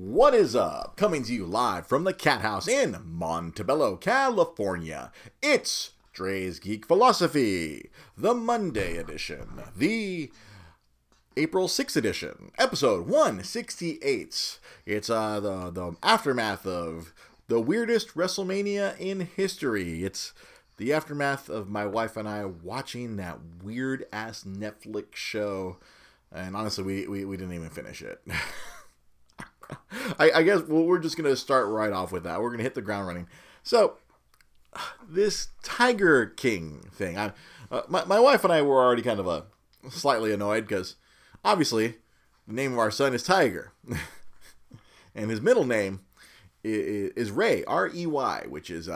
What is up? Coming to you live from the Cat House in Montebello, California. It's Dre's Geek Philosophy, the Monday edition, the April 6th edition, episode 168. It's the aftermath of the weirdest WrestleMania in history. It's the aftermath of my wife and I watching that weird-ass Netflix show, and honestly, we didn't even finish it. I guess we're just going to start right off with that. We're going to hit the ground running. So, this Tiger King thing. My wife and I were already kind of slightly annoyed because, obviously, the name of our son is Tiger. And his middle name is Rey, R-E-Y, which is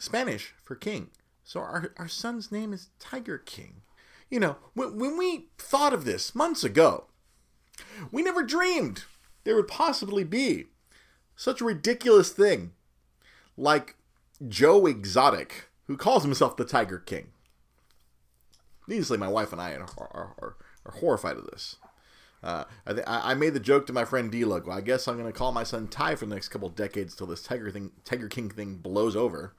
Spanish for king. So, our son's name is Tiger King. You know, when we thought of this months ago, we never dreamed there would possibly be such a ridiculous thing like Joe Exotic, who calls himself the Tiger King. Needlessly, my wife and I are horrified of this. I made the joke to my friend D-Lug, well, I guess I'm going to call my son Ty for the next couple decades till this Tiger King thing blows over.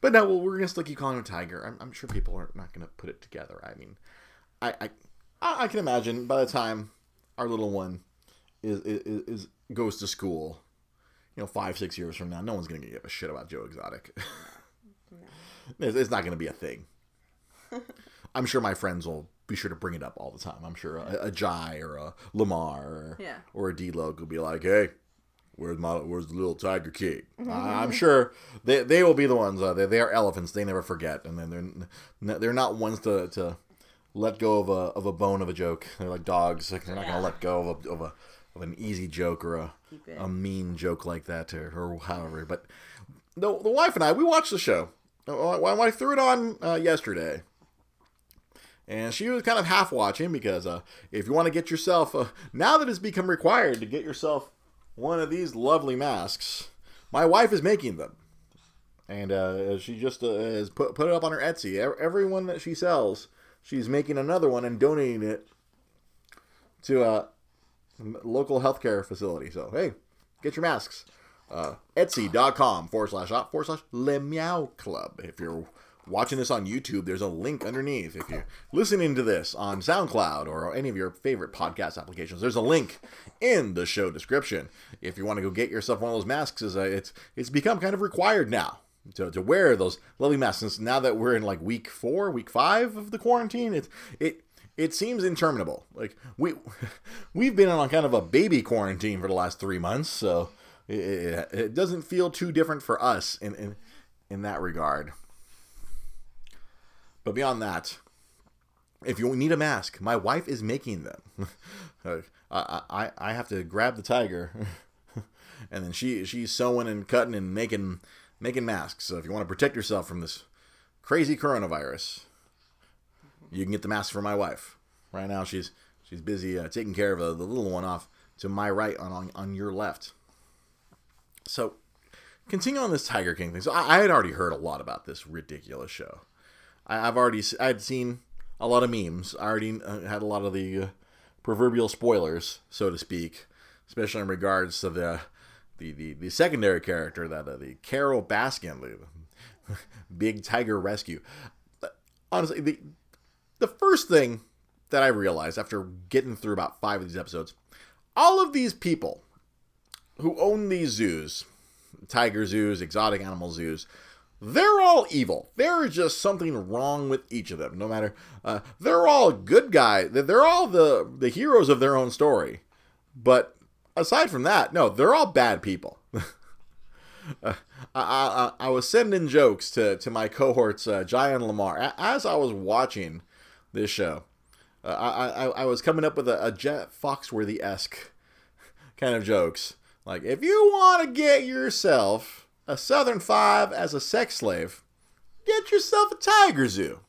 But no, we're going to still keep calling him Tiger. I'm sure people are not going to put it together. I mean, I can imagine by the time our little one is goes to school, you know, 5-6 years from now, no one's gonna give a shit about Joe Exotic. No. It's not gonna be a thing. I'm sure my friends will be sure to bring it up all the time. I'm sure a Jai or a Lamar or a D-Log will be like, "Hey, where's the little Tiger King?" I'm sure they will be the ones. They are elephants. They never forget, and then they're not ones to let go of a bone of a joke. They're like dogs. Like, they're not gonna let go of an easy joke or a mean joke like that or however. But the wife and I, we watched the show. I threw it on yesterday, and she was kind of half watching because if you want to get yourself now that it's become required to get yourself one of these lovely masks, my wife is making them, and she just has put it up on her Etsy. Every one that she sells, she's making another one and donating it to local healthcare facility. So, hey, get your masks. Etsy.com /shop/ Le Meow Club. If you're watching this on YouTube, there's a link underneath. If you're listening to this on SoundCloud or any of your favorite podcast applications, there's a link in the show description. If you want to go get yourself one of those masks, it's become kind of required now to wear those lovely masks. Since now that we're in like week 5 of the quarantine, It seems interminable. Like we've been on kind of a baby quarantine for the last 3 months, so it doesn't feel too different for us in that regard. But beyond that, if you need a mask, my wife is making them. I have to grab the tiger, and then she's sewing and cutting and making masks. So if you want to protect yourself from this crazy coronavirus, you can get the mask for my wife. Right now, she's busy taking care of the little one off to my right on your left. So, continue on this Tiger King thing. So, I had already heard a lot about this ridiculous show. I'd seen a lot of memes. I already had a lot of the proverbial spoilers, so to speak, especially in regards to the secondary character, that the Carole Baskin, the big tiger rescue. But honestly, the first thing that I realized after getting through about 5 of these episodes, all of these people who own these zoos, tiger zoos, exotic animal zoos, they're all evil. There is just something wrong with each of them. No matter, they're all good guys. They're all the heroes of their own story. But aside from that, no, they're all bad people. I was sending jokes to my cohorts, Jai and Lamar, as I was watching this show. I was coming up with a Jet Foxworthy-esque kind of jokes. Like, if you want to get yourself a Southern 5 as a sex slave, get yourself a tiger zoo.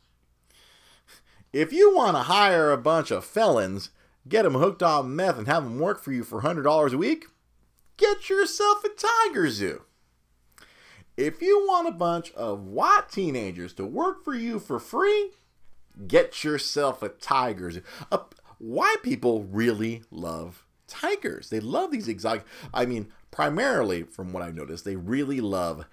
If you want to hire a bunch of felons, get them hooked on meth and have them work for you for $100 a week, get yourself a tiger zoo. If you want a bunch of white teenagers to work for you for free, get yourself a tiger zoo. White people really love tigers. They love these exotic. I mean, primarily from what I noticed, they really love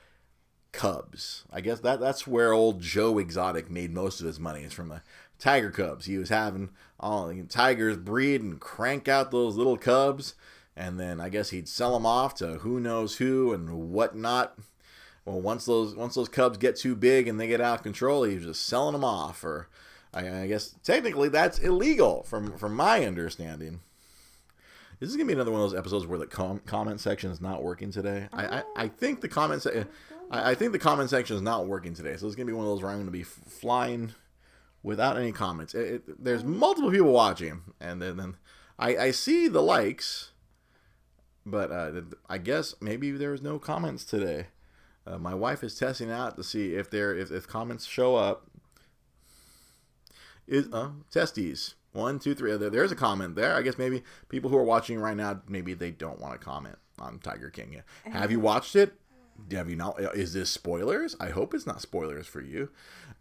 cubs. I guess that's where old Joe Exotic made most of his money, is from tiger cubs. He was having all tigers breed and crank out those little cubs, and then I guess he'd sell them off to who knows who and whatnot. Well, once those cubs get too big and they get out of control, he's just selling them off. Or I guess technically that's illegal from my understanding. This is gonna be another one of those episodes where the comment section is not working today. I think the comment section is not working today, so it's gonna be one of those where I'm gonna be flying without any comments. There's multiple people watching, and then I see the likes, but I guess maybe there was no comments today. My wife is testing out to see if comments show up. Testies 1, 2, 3. There's a comment there. I guess maybe people who are watching right now, maybe they don't want to comment on Tiger King. Yeah. Have you watched it? Have you not? Is this spoilers? I hope it's not spoilers for you,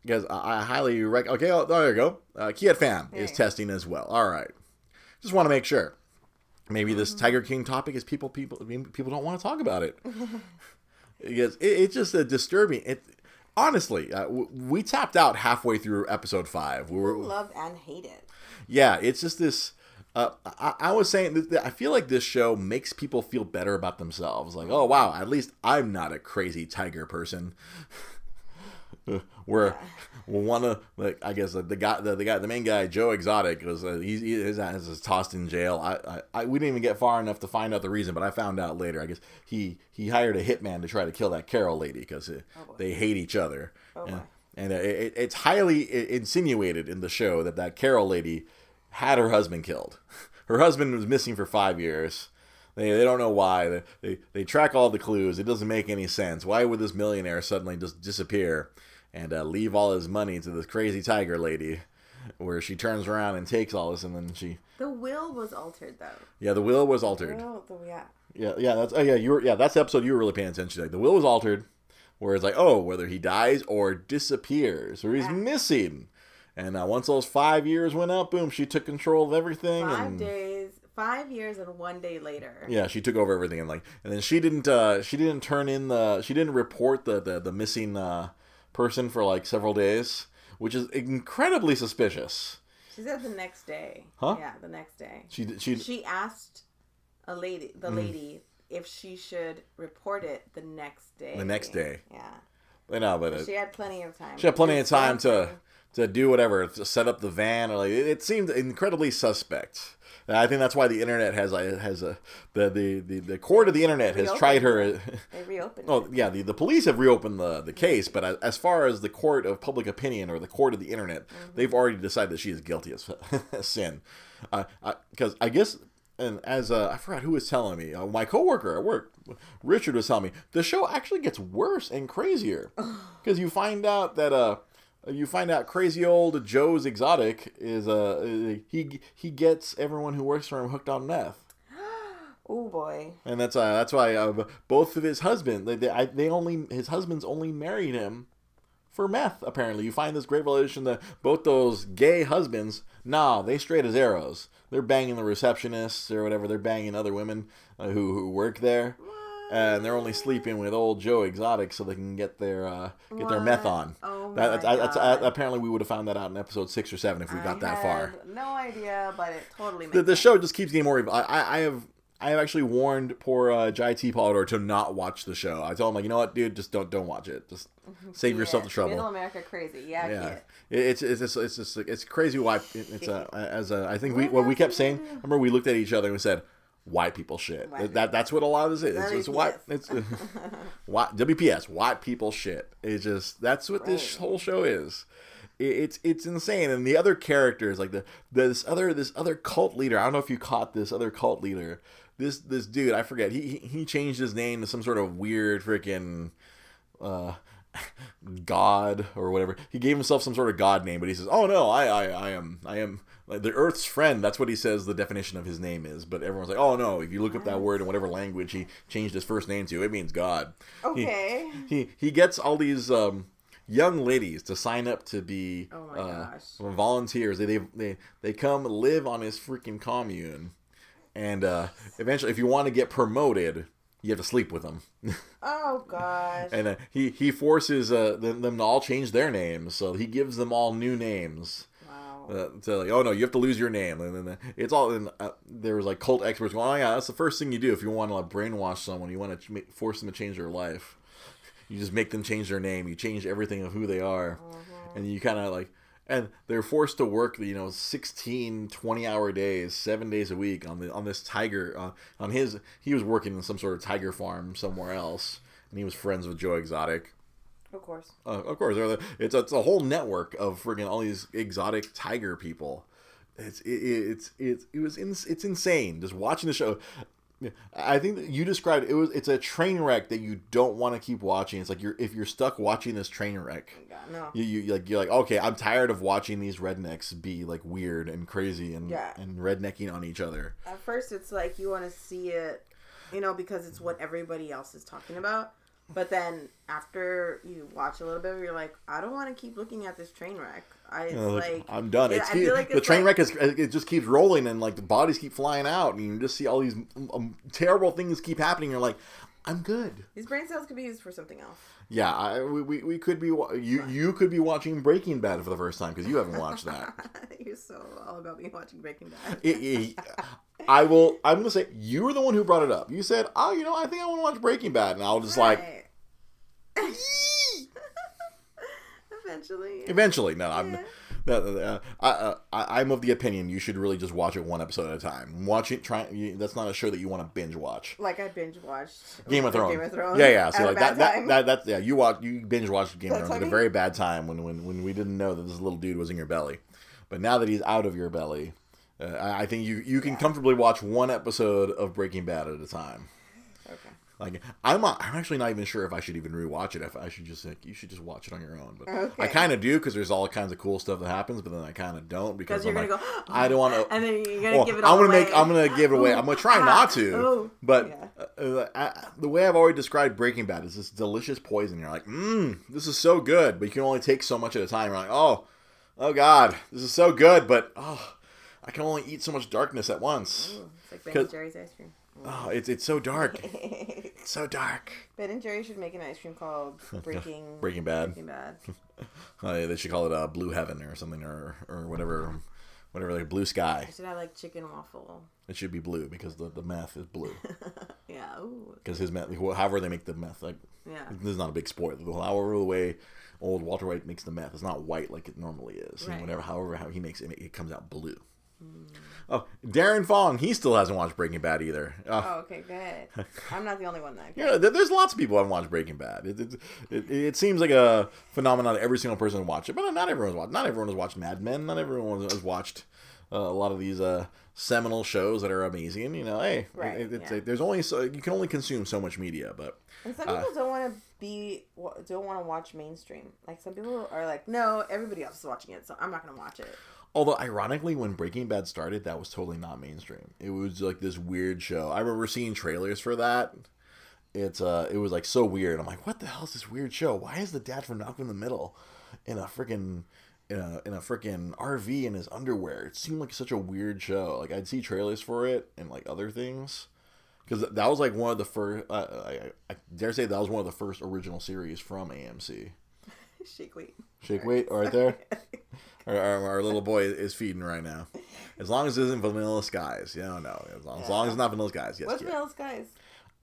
because I highly recommend. Okay, oh, there you go. Kiat Fam is testing as well. All right, just want to make sure. Maybe this Tiger King topic is people don't want to talk about it. Because it's just a disturbing. It honestly, we tapped out halfway through episode 5. We were loved and hated. Yeah, it's just this. I was saying that I feel like this show makes people feel better about themselves. Like, oh wow, at least I'm not a crazy tiger person. Where one of I guess the main guy, Joe Exotic, was his ass is tossed in jail. We didn't even get far enough to find out the reason, but I found out later. I guess he hired a hitman to try to kill that Carole lady because they hate each other, and it's highly insinuated in the show that Carole lady had her husband killed. Her husband was missing for 5 years. They don't know why. They track all the clues. It doesn't make any sense. Why would this millionaire suddenly just disappear and leave all his money to this crazy tiger lady, where she turns around and takes all this, and then she... The will was altered, though. Yeah, the will was altered. Yeah. That's the episode you were really paying attention to. Like, the will was altered, where it's like, oh, whether he dies or disappears, or he's missing. And once those 5 years went up, boom, she took control of everything. 5 years and 1 day later. Yeah, she took over everything, and then she didn't turn in she didn't report the missing person for several days, which is incredibly suspicious. She said the next day. Huh? Yeah, the next day. She asked the lady if she should report it the next day. The next day. Yeah. But no, but she had plenty of time. She had plenty of time to do whatever, to set up the van. Or it seemed incredibly suspect. I think that's why the internet has the court of the internet has tried her. They reopened. Oh yeah, the police have reopened the case, but as far as the court of public opinion or the court of the internet, they've already decided that she is guilty as sin. Because I guess, and as I forgot who was telling me, my coworker at work, Richard, was telling me the show actually gets worse and crazier, because you find out that crazy old Joe's Exotic is he gets everyone who works for him hooked on meth. Oh boy! And that's why both of his husband his husband's only married him for meth. Apparently, you find this great revelation that both those gay husbands, they straight as arrows. They're banging the receptionists or whatever. They're banging other women who work there, and they're only sleeping with old Joe Exotic so they can get their meth on. Apparently, we would have found that out in episode 6 or 7 if we got that far. No idea, but it totally makes sense. The show just keeps getting more evil. I have actually warned poor Jai T. Polidor to not watch the show. I told him, you know what, dude, just don't watch it. Just save yourself the trouble. Middle America crazy, yeah. It's crazy why it's we kept saying. Remember, we looked at each other and we said, white people shit. That's what a lot of this is. It's white. It's WPS. White people shit. It's just that's what this whole show is. It's insane. And the other characters, like this other cult leader. I don't know if you caught this other cult leader. This dude, I forget. He changed his name to some sort of weird freaking god or whatever. He gave himself some sort of god name, but he says, "Oh no, I am." Like the Earth's friend, that's what he says the definition of his name is. But everyone's like, oh no, if you look up that word in whatever language he changed his first name to, it means God. Okay. He gets all these young ladies to sign up to be volunteers. They come live on his freaking commune. And eventually, if you want to get promoted, you have to sleep with them. Oh, gosh. And he forces them to all change their names. So he gives them all new names. Wow. So, like, oh, no, you have to lose your name. And then it's all in. There was like cult experts going, oh, yeah, that's the first thing you do if you want to like, brainwash someone. You want to force them to change their life. You just make them change their name. You change everything of who they are. Mm-hmm. And you kind of like. And they're forced to work, 16, 20-hour days, 7 days a week on this tiger. He was working in some sort of tiger farm somewhere else, and he was friends with Joe Exotic. Of course. Of course. It's a whole network of friggin' all these exotic tiger people. It's insane just watching the show. I think that you described it it's a train wreck that you don't want to keep watching. It's like if you're stuck watching this train wreck, no. You're like okay, I'm tired of watching these rednecks be like weird and crazy and rednecking on each other. At first, it's like you want to see it, because it's what everybody else is talking about. But then after you watch a little bit, you're like, I don't want to keep looking at this train wreck. I'm done. The train wreck just keeps rolling and like the bodies keep flying out and you just see all these terrible things keep happening. You're like, I'm good. These brain cells could be used for something else. Yeah, we could be you could be watching Breaking Bad for the first time because you haven't watched that. You're so all about me watching Breaking Bad. I'm gonna say you were the one who brought it up. You said, "Oh, I think I want to watch Breaking Bad," and I was just like, "Eventually, no." Yeah. I'm of the opinion you should really just watch it one episode at a time. Watch it. That's not a show that you want to binge watch. Like I binge watched Game of Thrones. Yeah. So like that's you binge watched Game of Thrones at a very bad time when we didn't know that this little dude was in your belly, but now that he's out of your belly, I think you can comfortably watch one episode of Breaking Bad at a time. Okay. Like I'm actually not even sure if I should even rewatch it. If I should just you should just watch it on your own. But okay. I kind of do because there's all kinds of cool stuff that happens. But then I kind of don't because I'm gonna go, I don't want to. And then you're gonna give it all away. I'm gonna give it away. I'm gonna try not to. Ooh. But the way I've already described Breaking Bad is this delicious poison. You're like, this is so good, but you can only take so much at a time. You're like, oh God, this is so good, but I can only eat so much darkness at once. Ooh, it's like Ben and Jerry's ice cream. Oh, it's so dark. It's so dark. Ben and Jerry should make an ice cream called Breaking Bad. Breaking Bad. They should call it Blue Heaven or something or whatever like Blue Sky. It should have like chicken waffle. It should be blue because the meth is blue. Yeah. Because his meth, however they make the meth, like this is not a big spoiler. However the way old Walter White makes the meth, it's not white like it normally is. Right. And however he makes it, it comes out blue. Oh, Darren Fong, he still hasn't watched Breaking Bad either. Oh, okay, good. I'm not the only one that. Yeah, there's lots of people who haven't watched Breaking Bad. It seems like a phenomenon that every single person has watched it, but not everyone's watched. Not everyone has watched Mad Men. Not everyone has watched a lot of these seminal shows that are amazing. There's only you can only consume so much media, but and some people don't want to watch mainstream. Like some people are like, no, everybody else is watching it, so I'm not going to watch it. Although, ironically, when Breaking Bad started, that was totally not mainstream. It was, like, this weird show. I remember seeing trailers for that. It was, like, so weird. I'm like, what the hell is this weird show? Why is the dad from Malcolm in the Middle in a freaking RV in his underwear? It seemed like such a weird show. Like, I'd see trailers for it and, like, other things. Because that was, like, one of the first... I dare say that was one of the first original series from AMC. Shake Weight, right there. Our little boy is feeding right now. As long as it isn't Vanilla Skies. Yeah, no. As long as it's not Vanilla Skies. Yes. What's Vanilla Skies?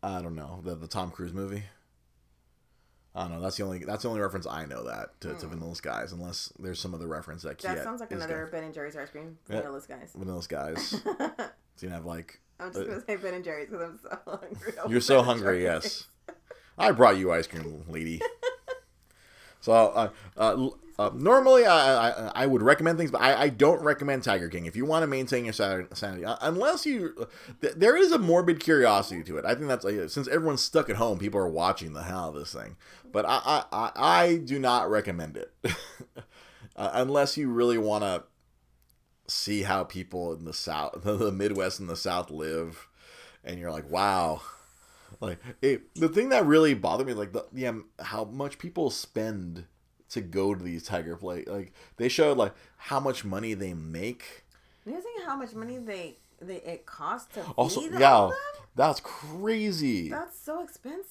I don't know. The Tom Cruise movie? I don't know. That's the only reference I know to Vanilla Skies, unless there's some other reference that Kiet. That sounds like another Ben and Jerry's ice cream. Vanilla Skies. Vanilla Skies. So you have like... I'm just going to say Ben and Jerry's because I'm so hungry. You're so hungry, yes. I brought you ice cream, lady. So, normally I would recommend things, but I don't recommend Tiger King. If you want to maintain your sanity, unless you... There is a morbid curiosity to it. I think that's... since everyone's stuck at home, people are watching the hell out of this thing. But I do not recommend it. Unless you really want to see how people in the South, the Midwest and the South live. And you're like, wow... Like the thing that really bothered me, like how much people spend to go to these tiger play. Like they showed like how much money they make. How much money they it costs to feed all of them? That's crazy. That's so expensive.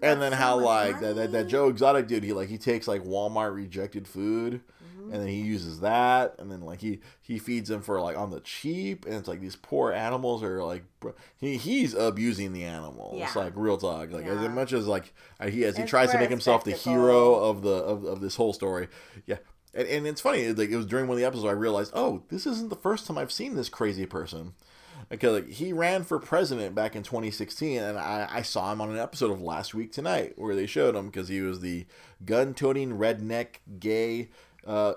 That's and then so how like that Joe Exotic dude, he takes like Walmart rejected food, mm-hmm. and then he uses that, and then like he feeds them for like on the cheap, and it's like these poor animals are like he's abusing the animals, yeah. like real talk, like as much as like he tries to make himself the hero of this whole story, yeah. And it's funny, it was during one of the episodes I realized, oh, this isn't the first time I've seen this crazy person. Because he ran for president back in 2016, and I saw him on an episode of Last Week Tonight where they showed him because he was the gun-toting, redneck, gay,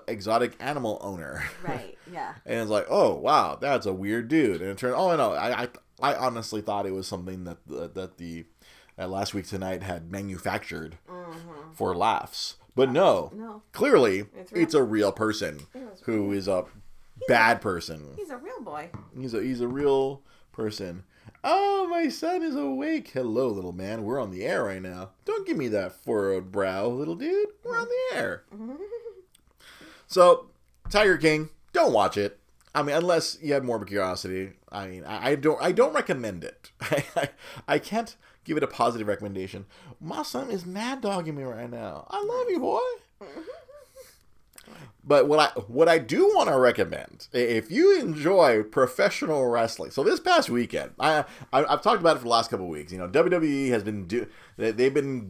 exotic animal owner. Right, yeah. And it's like, oh, wow, that's a weird dude. And it turned out, oh, no, I honestly thought it was something that Last Week Tonight had manufactured mm-hmm. for laughs. But no. Clearly, it's a real person who is a bad person. He's a real boy. He's a real person. Oh, my son is awake. Hello, little man. We're on the air right now. Don't give me that furrowed brow, little dude. We're on the air. So, Tiger King, don't watch it. I mean, unless you have morbid curiosity. I mean, I don't recommend it. I can't give it a positive recommendation. My son is mad dogging me right now. I love you, boy. But what I do want to recommend, if you enjoy professional wrestling, so this past weekend, I've talked about it for the last couple of weeks. You know, WWE has been they've been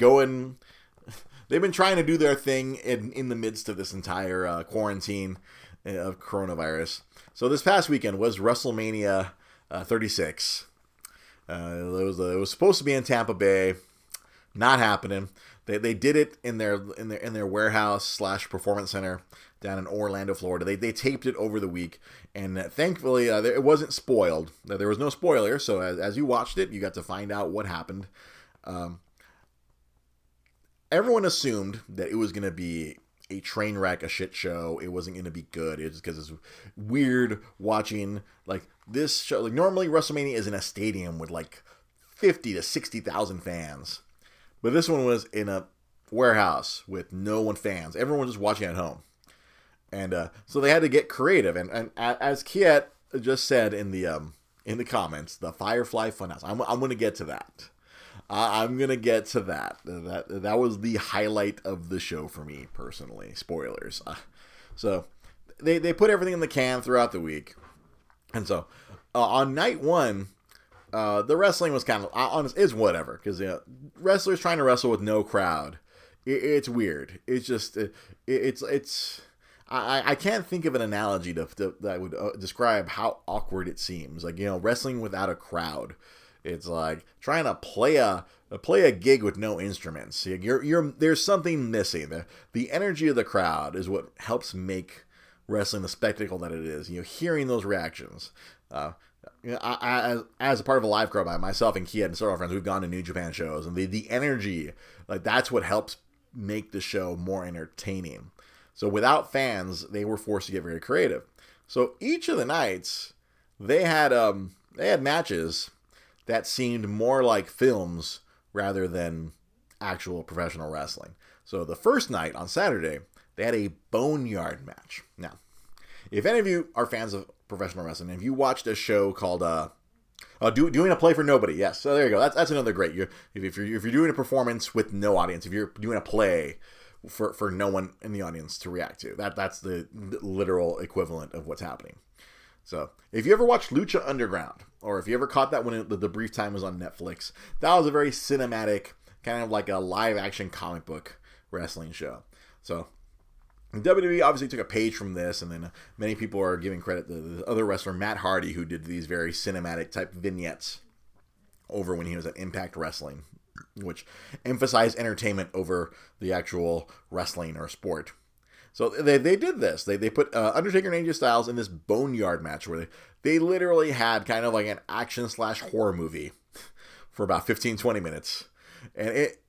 trying to do their thing in the midst of this entire quarantine of coronavirus. So this past weekend was WrestleMania 36. It was supposed to be in Tampa Bay, not happening. They did it in their warehouse/performance center down in Orlando, Florida. They taped it over the week, and thankfully it wasn't spoiled. There was no spoiler, so as you watched it, you got to find out what happened. Everyone assumed that it was going to be a train wreck, a shit show. It wasn't going to be good. It's because it's weird watching like this show. Like normally, WrestleMania is in a stadium with like 50 to 60,000 fans. But this one was in a warehouse with no fans. Everyone was just watching at home. And so they had to get creative. And as Kiet just said in the comments, the Firefly Funhouse. I'm going to get to that. I'm going to get to that. That was the highlight of the show for me personally. Spoilers. So they put everything in the can throughout the week. And so on night one, the wrestling was kind of honest. It's whatever because wrestlers trying to wrestle with no crowd. It's weird. It's just it's. I can't think of an analogy that would describe how awkward it seems. Like wrestling without a crowd. It's like trying to play a gig with no instruments. There's something missing. The energy of the crowd is what helps make wrestling the spectacle that it is. Hearing those reactions. I, as a part of a live crowd, myself and Kiet and several friends, we've gone to New Japan shows, and the energy, like that's what helps make the show more entertaining. So without fans, they were forced to get very creative. So each of the nights, they had matches that seemed more like films rather than actual professional wrestling. So the first night on Saturday, they had a boneyard match. Now, if any of you are fans of professional wrestling, if you watched a show called doing a play for nobody, yes, so there you go. That's another great. If you're doing a performance with no audience, if you're doing a play for no one in the audience to react to, that's the literal equivalent of what's happening. So if you ever watched Lucha Underground, or if you ever caught that when the brief time was on Netflix, that was a very cinematic kind of like a live action comic book wrestling show. So WWE obviously took a page from this, and then many people are giving credit to the other wrestler, Matt Hardy, who did these very cinematic type vignettes over when he was at Impact Wrestling, which emphasized entertainment over the actual wrestling or sport. So they did this. They put Undertaker and AJ Styles in this boneyard match where they literally had kind of like an action/horror movie for about 15-20 minutes.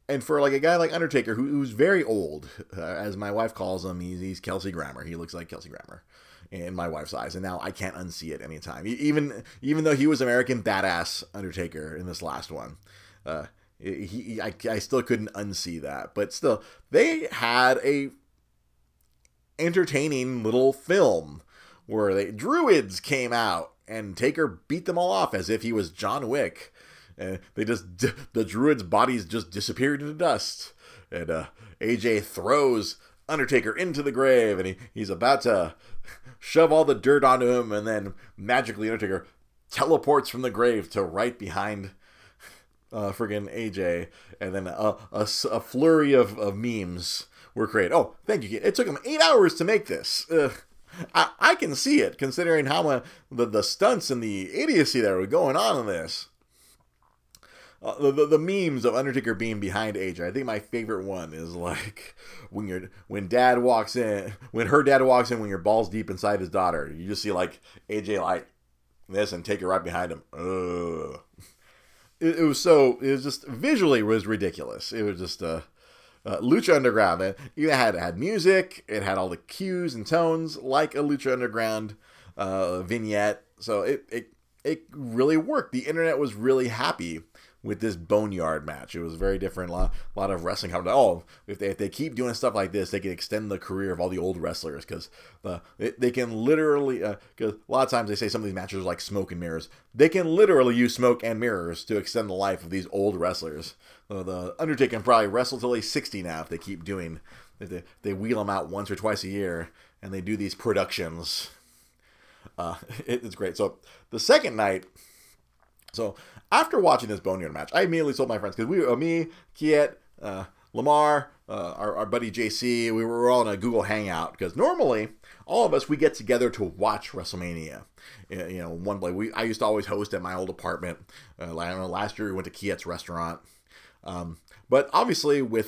And for like a guy like Undertaker, who's very old, as my wife calls him, he's Kelsey Grammer. He looks like Kelsey Grammer in my wife's eyes, and now I can't unsee it anytime. Even though he was American Badass Undertaker in this last one, I still couldn't unsee that. But still, they had a entertaining little film where druids came out and Taker beat them all off as if he was John Wick. And they just, the Druids' bodies just disappeared into dust. And AJ throws Undertaker into the grave, and he's about to shove all the dirt onto him, and then magically Undertaker teleports from the grave to right behind friggin' AJ, and then a flurry of memes were created. Oh, thank you. It took him 8 hours to make this. I can see it, considering how the stunts and the idiocy that were going on in this. The memes of Undertaker being behind AJ. I think my favorite one is like when her dad walks in when your ball's deep inside his daughter. You just see like AJ like this and Taker right behind him. Ugh. It was just visually was ridiculous. It was just Lucha Underground. Man. It had music. It had all the cues and tones like a Lucha Underground vignette. So it really worked. The internet was really happy with this boneyard match. It was very different. A lot of wrestling. Oh, if they keep doing stuff like this, they can extend the career of all the old wrestlers, because they can literally, because a lot of times they say some of these matches are like smoke and mirrors. They can literally use smoke and mirrors to extend the life of these old wrestlers. The Undertaker can probably wrestle till he's 60 now if they wheel him out once or twice a year and they do these productions. It's great. So the second night, so after watching this boneyard match, I immediately told my friends, because me, Kiet, Lamar, our buddy JC, we were all in a Google Hangout, because normally all of us, we get together to watch WrestleMania. You know, one place. I used to always host at my old apartment. I don't know, last year we went to Kiet's restaurant. But obviously with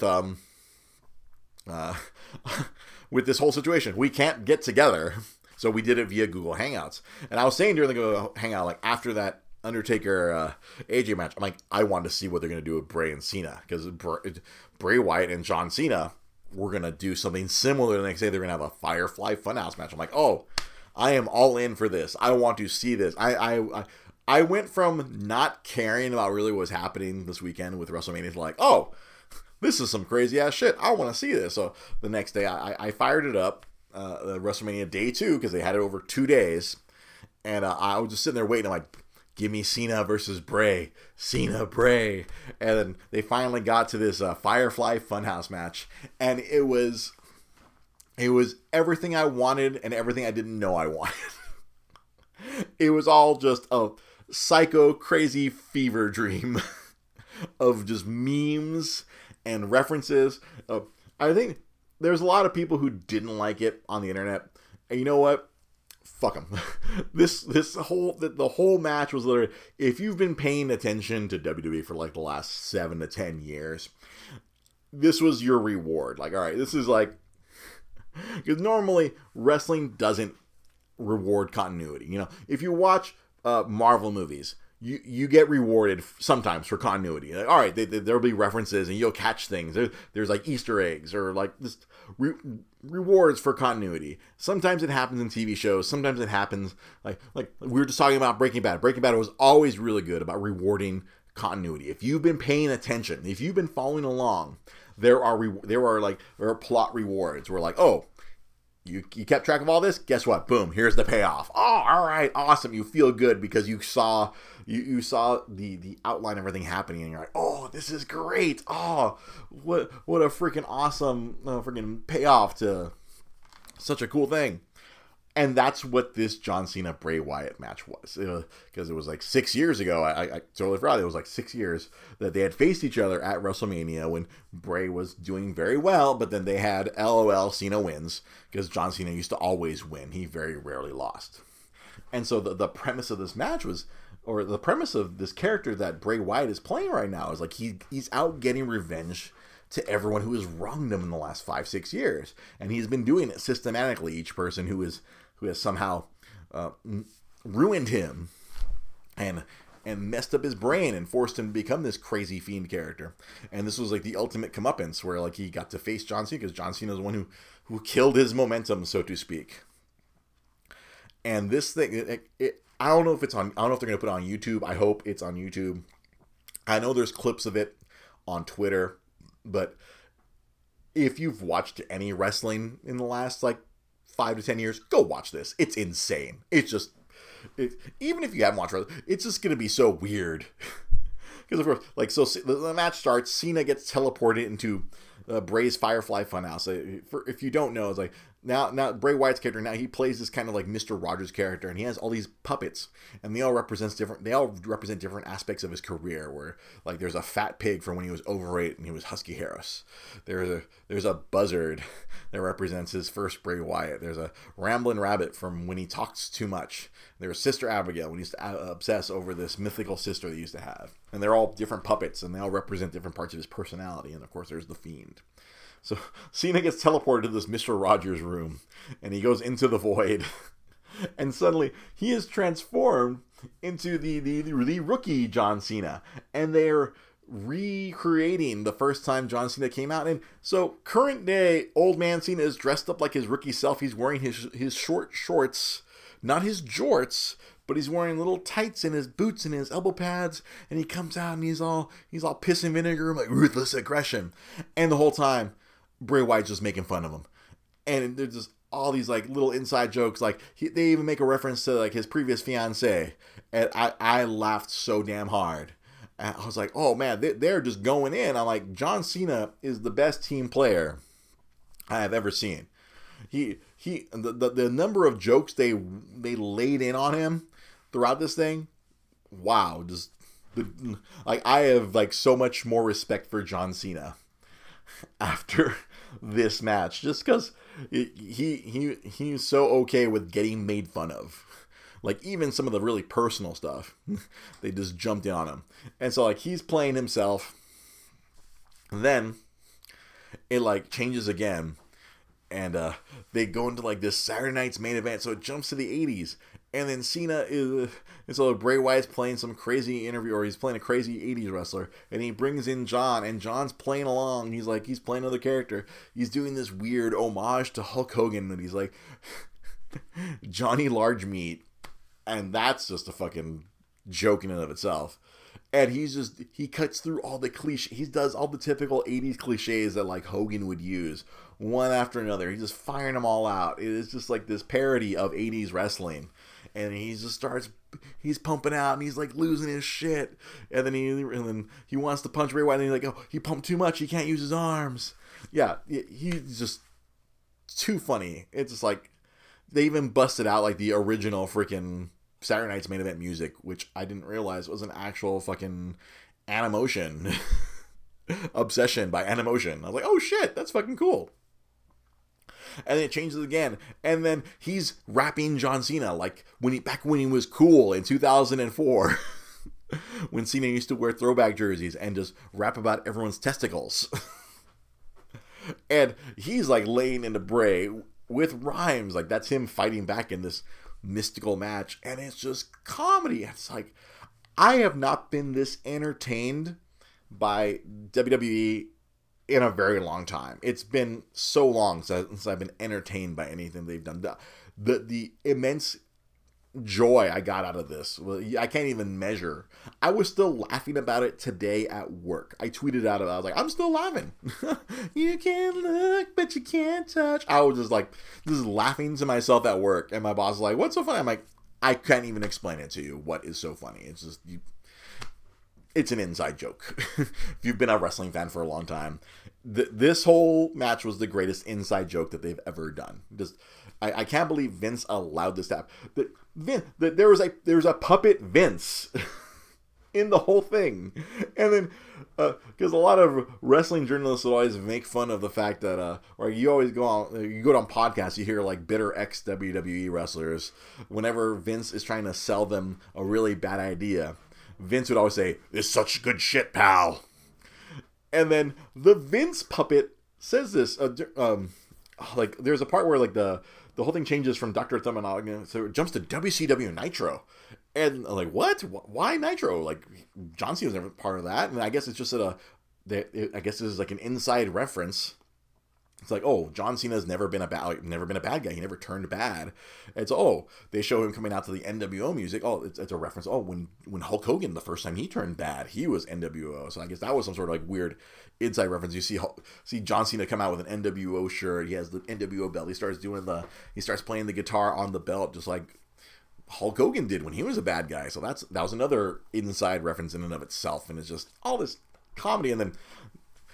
this whole situation, we can't get together. So we did it via Google Hangouts. And I was saying during the Google Hangout, like after that Undertaker AJ match, I'm like, I want to see what they're going to do with Bray and Cena, because Bray Wyatt and John Cena were going to do something similar the next day. They're going to have a Firefly Funhouse match. I'm like, oh, I am all in for this. I want to see this. I went from not caring about really what was happening this weekend with WrestleMania to like, oh, this is some crazy ass shit. I want to see this. So the next day I fired it up, WrestleMania day 2, because they had it over 2 days, and I was just sitting there waiting. I'm like, give me Cena versus Bray. Cena, Bray. And then they finally got to this Firefly Funhouse match. And it was everything I wanted and everything I didn't know I wanted. It was all just a psycho, crazy fever dream of just memes and references. I think there's a lot of people who didn't like it on the internet. And you know what? Fuck them. The whole match was literally, if you've been paying attention to WWE for like the last 7 to 10 years, this was your reward. Like, all right, this is like, because normally wrestling doesn't reward continuity. You know, if you watch Marvel movies, you get rewarded sometimes for continuity. Like, all right, there'll be references and you'll catch things. There's like Easter eggs or like just rewards for continuity. Sometimes it happens in TV shows. Sometimes it happens like we were just talking about Breaking Bad. Breaking Bad was always really good about rewarding continuity. If you've been paying attention, if you've been following along, there are plot rewards. We're like, oh, you kept track of all this? Guess what? Boom, here's the payoff. Oh, all right, awesome. You feel good because you saw the outline of everything happening, and you're like, oh, this is great. Oh, what a freaking awesome freaking payoff to such a cool thing. And that's what this John Cena Bray Wyatt match was, because it was like 6 years ago. I totally forgot. It was like 6 years that they had faced each other at WrestleMania when Bray was doing very well, but then they had LOL Cena wins, because John Cena used to always win. He very rarely lost. And so the premise of this match was, or the premise of this character that Bray Wyatt is playing right now is like he's out getting revenge to everyone who has wronged him in the last 5-6 years, and he's been doing it systematically. Each person who has somehow ruined him and messed up his brain and forced him to become this crazy fiend character. And this was like the ultimate comeuppance, where like he got to face John Cena, because John Cena is the one who killed his momentum, so to speak. And this thing, I don't know if it's on. I don't know if they're gonna put it on YouTube. I hope it's on YouTube. I know there's clips of it on Twitter. But if you've watched any wrestling in the last like 5 to 10 years, go watch this. It's insane. It's just even if you haven't watched it, it's just going to be so weird. Because, of course, like, so the match starts, Cena gets teleported into Bray's Firefly Funhouse. If you don't know, it's like, now Bray Wyatt's character, now he plays this kind of, like, Mr. Rogers character, and he has all these puppets, and they all represent different aspects of his career, where, like, there's a fat pig from when he was overweight and he was Husky Harris. There's a buzzard that represents his first Bray Wyatt. There's a rambling rabbit from when he talks too much. There's Sister Abigail, when he used to obsess over this mythical sister they used to have. And they're all different puppets, and they all represent different parts of his personality. And, of course, there's the Fiend. So Cena gets teleported to this Mr. Rogers room, and he goes into the void. And suddenly, he is transformed into the rookie John Cena. And they're recreating the first time John Cena came out. And so current day, old man Cena is dressed up like his rookie self. He's wearing his short shorts, not his jorts, but he's wearing little tights and his boots and his elbow pads, and he comes out and he's all piss and vinegar, like ruthless aggression. And the whole time, Bray Wyatt's just making fun of him. And there's just all these like little inside jokes, like they even make a reference to like his previous fiance, and I laughed so damn hard. And I was like, oh man, they're just going in. I'm like, John Cena is the best team player I have ever seen. The number of jokes they laid in on him throughout this thing, wow! Just like I have like so much more respect for John Cena after this match, just because he's so okay with getting made fun of. Like even some of the really personal stuff, they just jumped in on him, and so like he's playing himself. And then it like changes again, and they go into like this Saturday Night's Main Event, so it jumps to the 80s. And then Cena is, and so Bray Wyatt's playing some crazy interview, or he's playing a crazy 80s wrestler, and he brings in John, and John's playing along. He's like, he's playing another character. He's doing this weird homage to Hulk Hogan, and he's like, Johnny Large Meat. And that's just a fucking joke in and of itself. And he cuts through all the cliches. He does all the typical 80s cliches that like Hogan would use one after another. He's just firing them all out. It is just like this parody of 80s wrestling. And he just starts, he's pumping out, and he's like losing his shit. And then he wants to punch Bray Wyatt, and he's like, oh, he pumped too much. He can't use his arms. Yeah, he's just too funny. It's just like, they even busted out like the original freaking Saturday Night's Main Event music, which I didn't realize was an actual fucking Animotion obsession by Animotion. I was like, oh shit, that's fucking cool. And then it changes again, and then he's rapping John Cena like back when he was cool in 2004, when Cena used to wear throwback jerseys and just rap about everyone's testicles. And he's like laying into Bray with rhymes, like that's him fighting back in this mystical match, and it's just comedy. It's like I have not been this entertained by WWE in a very long time. It's been so long since I've been entertained by anything they've done. The immense joy I got out of this, well, I can't even measure. I was still laughing about it today at work. I tweeted out about it. I was like, I'm still laughing. You can look, but you can't touch. I was just like, this is laughing to myself at work. And my boss was like, what's so funny? I'm like, I can't even explain it to you. What is so funny? It's just, it's an inside joke. If you've been a wrestling fan for a long time, this whole match was the greatest inside joke that they've ever done. Just, I can't believe Vince allowed this to happen. There was a puppet Vince in the whole thing. And then, because a lot of wrestling journalists would always make fun of the fact that, or you always go on podcasts, you hear like bitter ex-WWE wrestlers, whenever Vince is trying to sell them a really bad idea, Vince would always say, "It's such good shit, pal." And then the Vince puppet says this, like there's a part where like the whole thing changes from Dr. Thumb and all, so it jumps to WCW Nitro, and I'm like, what? Why Nitro? Like John Cena was never part of that, and I guess it's just I guess this is like an inside reference. It's like, oh, John Cena's never been a bad guy. He never turned bad. It's they show him coming out to the NWO music. Oh, it's a reference. Oh, when Hulk Hogan the first time he turned bad, he was NWO. So I guess that was some sort of like weird inside reference. You see John Cena come out with an NWO shirt. He has the NWO belt. He starts playing the guitar on the belt, just like Hulk Hogan did when he was a bad guy. So that was another inside reference in and of itself. And it's just all this comedy. And then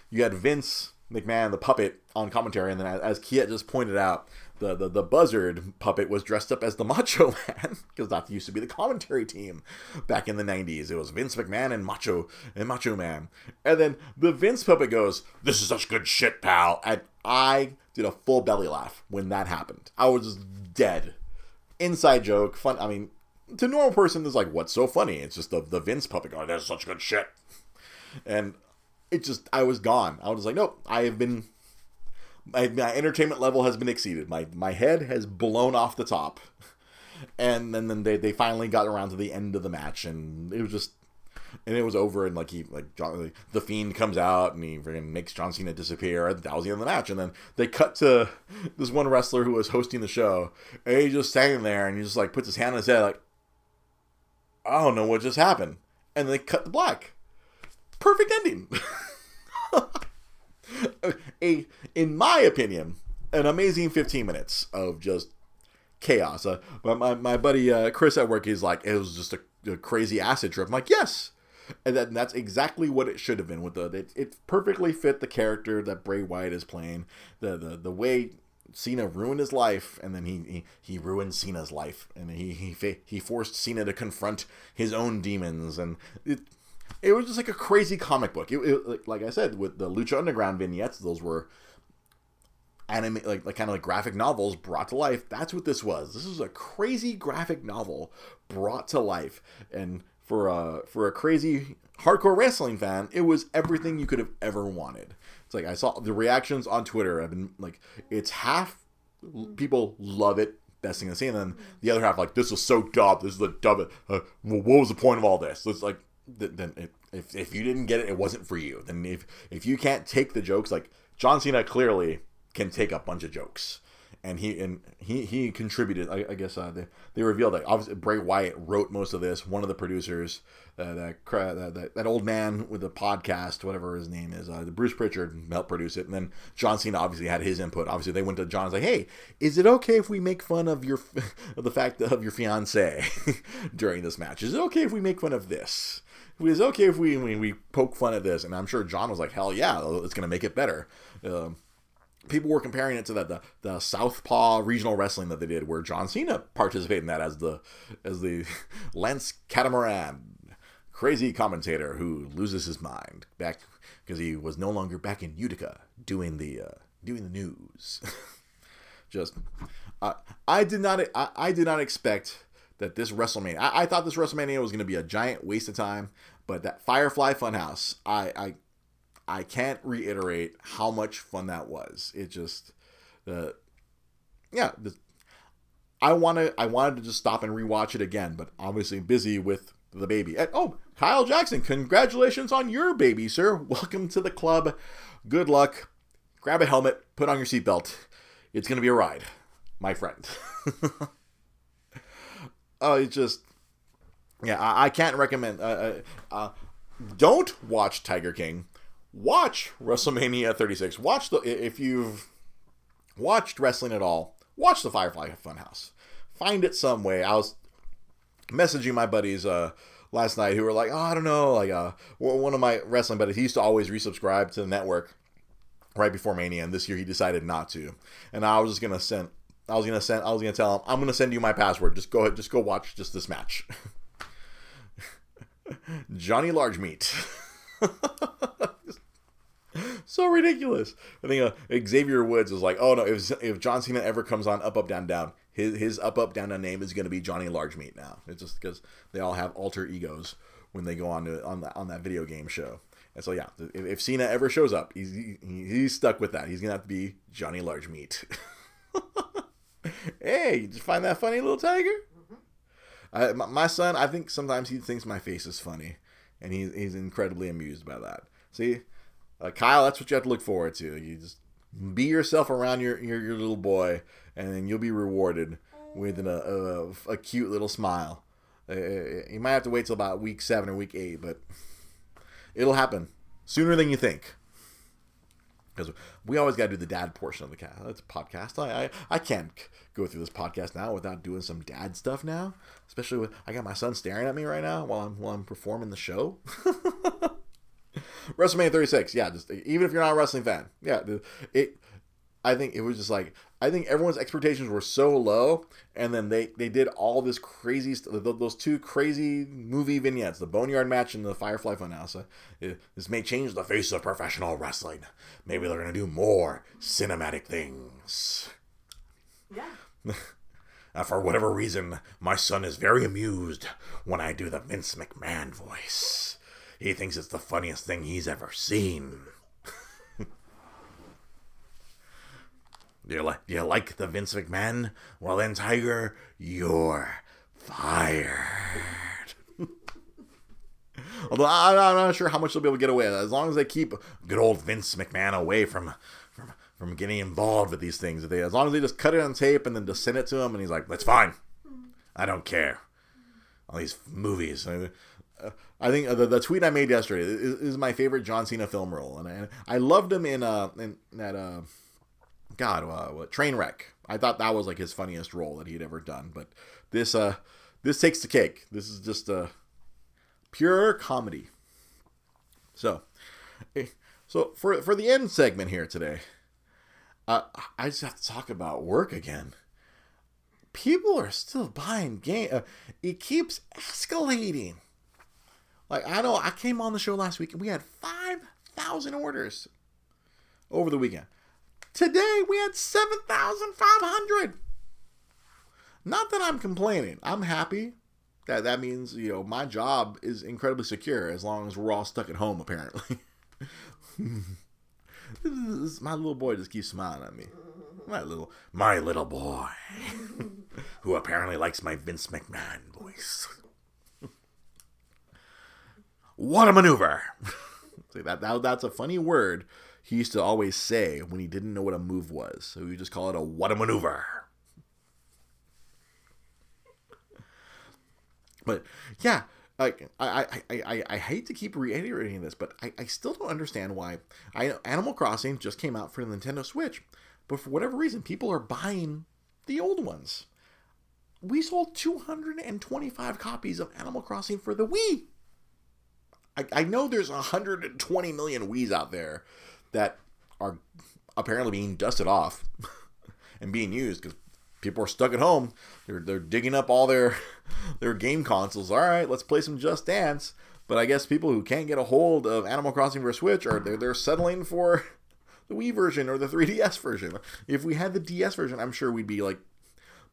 you had Vince McMahon, the puppet, on commentary. And then as Kiet just pointed out, the buzzard puppet was dressed up as the Macho Man, because that used to be the commentary team back in the 90s. It was Vince McMahon and Macho Man. And then the Vince puppet goes, "This is such good shit, pal." And I did a full belly laugh when that happened. I was just dead. Inside joke, fun. I mean, to a normal person, it's like, what's so funny? It's just the Vince puppet going, "This is such good shit." And it just, I was gone. I was like, nope, I have been... My entertainment level has been exceeded. My head has blown off the top. And then they finally got around to the end of the match, and it was just, and it was over. And the Fiend comes out and he freaking makes John Cena disappear. That was the end of the match. And then they cut to this one wrestler who was hosting the show, and he's just standing there, and he just like puts his hand on his head like, I don't know what just happened. And they cut to black. Perfect ending. In my opinion, an amazing 15 minutes of just chaos. But my buddy Chris at work, he's like, it was just a crazy acid trip. I'm like, yes. And that's exactly what it should have been. It perfectly fit the character that Bray Wyatt is playing. The way Cena ruined his life, and then he ruined Cena's life, and he forced Cena to confront his own demons, and it was just like a crazy comic book. It like I said, with the Lucha Underground vignettes, those were anime, like kind of like graphic novels brought to life. That's what this was. This was a crazy graphic novel brought to life. And for a crazy hardcore wrestling fan, it was everything you could have ever wanted. It's like, I saw the reactions on Twitter. I've been like, it's half people love it, best thing to see, and then the other half like, this was so dumb. This is the dumbest. What was the point of all this? So it's like, then if you didn't get it, it wasn't for you. Then if you can't take the jokes, like John Cena clearly can take a bunch of jokes, and he contributed. I guess they revealed that obviously Bray Wyatt wrote most of this. One of the producers, that old man with the podcast, whatever his name is, Bruce Pritchard helped produce it, and then John Cena obviously had his input. Obviously, they went to John and was like, "Hey, is it okay if we make fun of the fact of your fiance during this match? Is it okay if we make fun of this? It's okay if we poke fun at this." And I'm sure John was like, hell yeah, it's going to make it better. People were comparing it to the Southpaw Regional Wrestling that they did, where John Cena participated in that as the Lance Catamaran, crazy commentator who loses his mind back because he was no longer back in Utica doing the news. Just I did not expect that this WrestleMania... I thought this WrestleMania was going to be a giant waste of time, but that Firefly Funhouse, I can't reiterate how much fun that was. It just... I wanted to just stop and rewatch it again, but obviously busy with the baby. And, oh, Kyle Jackson, congratulations on your baby, sir. Welcome to the club. Good luck. Grab a helmet. Put on your seatbelt. It's going to be a ride, my friend. Oh, it's just, yeah, I can't recommend, don't watch Tiger King, watch WrestleMania 36, if you've watched wrestling at all, watch the Firefly Funhouse, find it some way. I was messaging my buddies, last night who were like, oh, I don't know, like, one of my wrestling buddies, he used to always resubscribe to the network right before Mania, and this year he decided not to, and I was just going to tell him, I'm gonna send you my password. Just go ahead. Just go watch just this match. Johnny Large Meat. So ridiculous. I think Xavier Woods was like, oh no, if John Cena ever comes on Up Up Down Down, his Up Up Down Down name is gonna be Johnny Large Meat now. It's just because they all have alter egos when they go on that video game show. And so yeah, if Cena ever shows up, he's stuck with that. He's gonna have to be Johnny Large Meat. Hey, did you find that funny, little tiger? Mm-hmm. My son, I think sometimes he thinks my face is funny, and he's incredibly amused by that. See, Kyle, that's what you have to look forward to. You just be yourself around your little boy, and then you'll be rewarded with a cute little smile. You might have to wait till about week 7 or week 8, but it'll happen sooner than you think. Because we always got to do the dad portion of the podcast. I can't go through this podcast now without doing some dad stuff now. Especially with, I got my son staring at me right now while I'm performing the show. WrestleMania 36, yeah, just even if you're not a wrestling fan, yeah, I think everyone's expectations were so low, and then they did all this crazy stuff. Those two crazy movie vignettes, the Boneyard match and the Firefly Funhouse. This may change the face of professional wrestling. Maybe they're going to do more cinematic things. Yeah. For whatever reason, my son is very amused when I do the Vince McMahon voice. He thinks it's the funniest thing he's ever seen. Do you like the Vince McMahon? Well then, Tiger, you're fired. Although I'm not sure how much they'll be able to get away with. As long as they keep good old Vince McMahon away from getting involved with these things. As long as they just cut it on tape and then just send it to him, and he's like, that's fine. I don't care. All these movies. I think the tweet I made yesterday is my favorite John Cena film role, and I loved him in that Trainwreck. I thought that was like his funniest role that he'd ever done, but this takes the cake. This is just pure comedy. So for the end segment here today, I just have to talk about work again. People are still buying game. It keeps escalating. Like, I know, I came on the show last week and we had 5,000 orders over the weekend. Today, we had 7,500. Not that I'm complaining. I'm happy. That means, you know, my job is incredibly secure as long as we're all stuck at home, apparently. My little boy just keeps smiling at me. My little boy, who apparently likes my Vince McMahon voice. What a maneuver! See, that's a funny word he used to always say when he didn't know what a move was. So we just call it a what a maneuver. But yeah, like I hate to keep reiterating this, but I still don't understand why. I know Animal Crossing just came out for the Nintendo Switch, but for whatever reason, people are buying the old ones. We sold 225 copies of Animal Crossing for the Wii. I know there's 120 million Wiis out there that are apparently being dusted off and being used because people are stuck at home. They're digging up all their game consoles. All right, let's play some Just Dance. But I guess people who can't get a hold of Animal Crossing for Switch are they're settling for the Wii version or the 3DS version. If we had the DS version, I'm sure we'd be like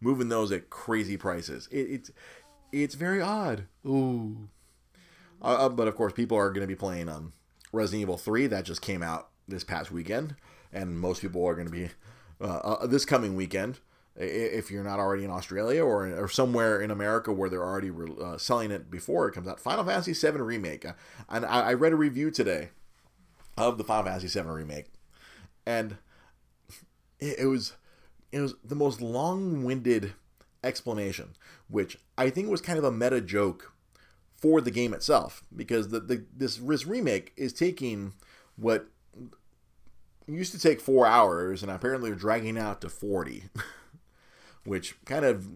moving those at crazy prices. It's very odd. Ooh. But of course, people are going to be playing Resident Evil 3. That just came out this past weekend. And most people are going to be this coming weekend. If you're not already in Australia or somewhere in America where they're already selling it before it comes out. Final Fantasy VII Remake. And I read a review today of the Final Fantasy VII Remake. And it was the most long-winded explanation, which I think was kind of a meta joke for the game itself, because this remake is taking what used to take 4 hours and apparently they're dragging out to 40, which kind of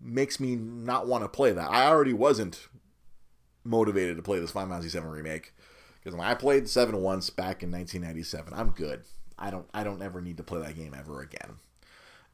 makes me not want to play that. I already wasn't motivated to play this Final Fantasy VII Remake because when I played 7 once back in 1997, I'm good. I don't ever need to play that game ever again.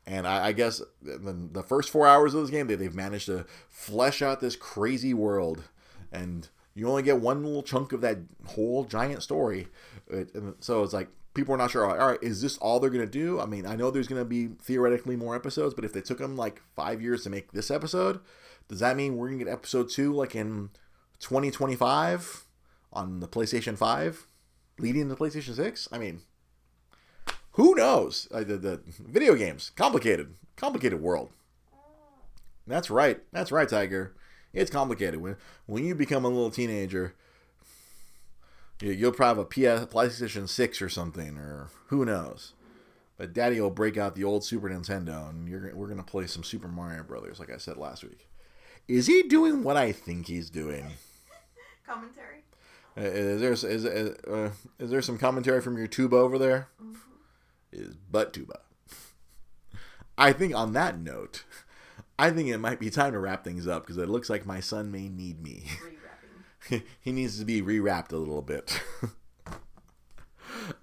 And I guess the first 4 hours of this game, they've managed to flesh out this crazy world. And you only get one little chunk of that whole giant story. And so it's like, people are not sure, all right, is this all they're going to do? I mean, I know there's going to be theoretically more episodes, but if they took them like 5 years to make this episode, does that mean we're going to get episode 2 like in 2025 on the PlayStation 5 leading to PlayStation 6? I mean, who knows? The video games, complicated world. That's right, Tiger. It's complicated. When you become a little teenager, you'll probably have a PlayStation 6 or something, or who knows. But Daddy will break out the old Super Nintendo, and we're gonna play some Super Mario Brothers, like I said last week. Is he doing what I think he's doing? Commentary. Is there some commentary from your tuba over there? It is butt tuba. I think on that note, I think it might be time to wrap things up because it looks like my son may need me. He needs to be rewrapped a little bit.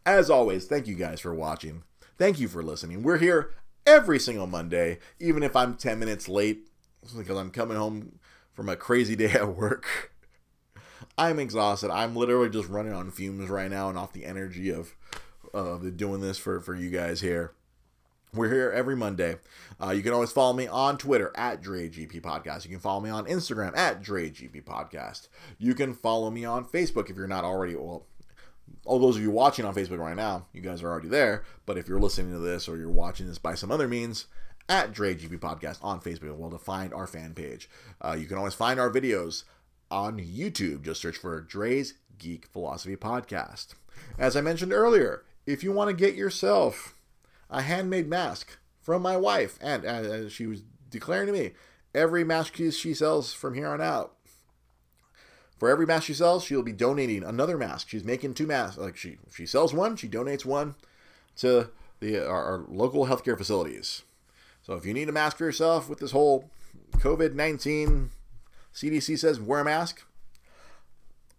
As always, thank you guys for watching. Thank you for listening. We're here every single Monday, even if I'm 10 minutes late because I'm coming home from a crazy day at work. I'm exhausted. I'm literally just running on fumes right now and off the energy of doing this for you guys here. We're here every Monday. You can always follow me on Twitter at DreGP Podcast. You can follow me on Instagram at DreGP Podcast. You can follow me on Facebook if you're not already. Well, all those of you watching on Facebook right now, you guys are already there. But if you're listening to this or you're watching this by some other means, at DreGP Podcast on Facebook, well, to find our fan page. You can always find our videos on YouTube. Just search for Dre's Geek Philosophy Podcast. As I mentioned earlier, if you want to get yourself a handmade mask from my wife, and as she was declaring to me, every mask she sells from here on out, for every mask she sells, she'll be donating another mask. She's making two masks. Like she sells one, she donates one to our local healthcare facilities. So if you need a mask for yourself with this whole COVID-19, CDC says wear a mask.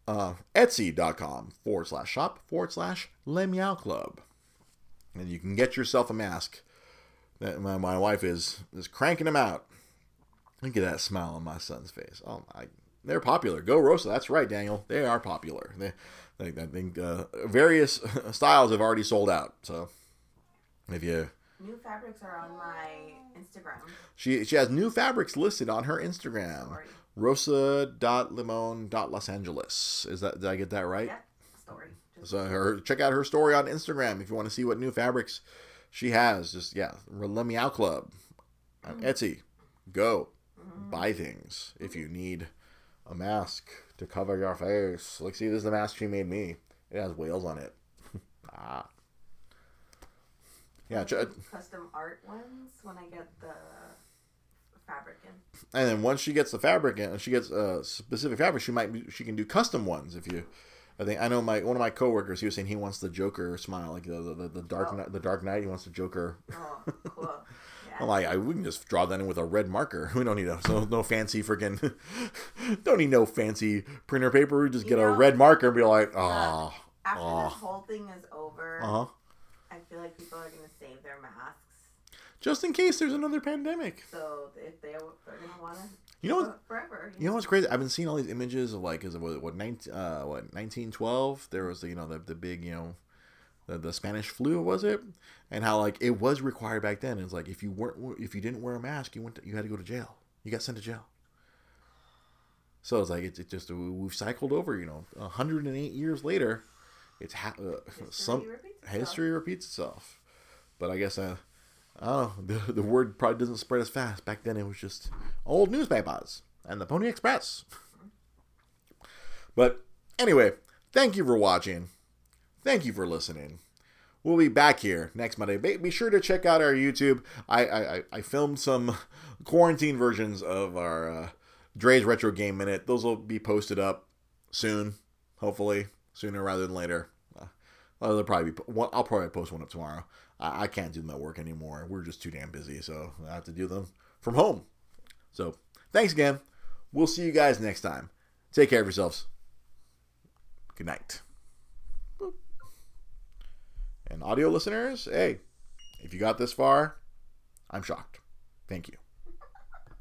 Etsy.com/shop/Le Meow Club. And you can get yourself a mask. My wife is cranking them out. Look at that smile on my son's face. Oh my, they're popular. Go Rosa. That's right, Daniel. They are popular. I think various styles have already sold out. So if you new fabrics are on my Instagram. She has new fabrics listed on her Instagram. Story. rosa.limon.losangeles. Is that, did I get that right? Yep. Story. So check out her story on Instagram if you want to see what new fabrics she has. Just, yeah, Le Meow Club on Etsy. Go buy things if you need a mask to cover your face. Like, see, this is the mask she made me. It has whales on it. Yeah. Custom art ones when I get the fabric in. And then once she gets the fabric in, she gets a specific fabric. She can do custom ones if you. I think I know one of my coworkers. He was saying he wants the Joker smile, like the Dark Knight. The Dark Knight. He wants the Joker. Oh, cool. Yeah. I'm like, we can just draw that in with a red marker. We don't need no fancy freaking. Don't need no fancy printer paper. We just get a red marker and be like, oh. After this whole thing is over, I feel like people are gonna save their masks just in case there's another pandemic. So if they're gonna want to. You know what's crazy? I've been seeing all these images of like, 1912? There was the big the Spanish flu, was it? And how like it was required back then. It's like if you didn't wear a mask, you had to go to jail. You got sent to jail. So it's like it just we've cycled over. 108 years later, it's history repeats itself. But I guess I don't know. The word probably doesn't spread as fast. Back then it was just old newspapers and the Pony Express. But anyway, thank you for watching. Thank you for listening. We'll be back here next Monday. Be sure to check out our YouTube. I filmed some quarantine versions of our Dre's Retro Game Minute. Those will be posted up soon, hopefully. Sooner rather than later. I'll probably post one up tomorrow. I can't do them at work anymore. We're just too damn busy, so I have to do them from home. So, thanks again. We'll see you guys next time. Take care of yourselves. Good night. And audio listeners, hey, if you got this far, I'm shocked. Thank you.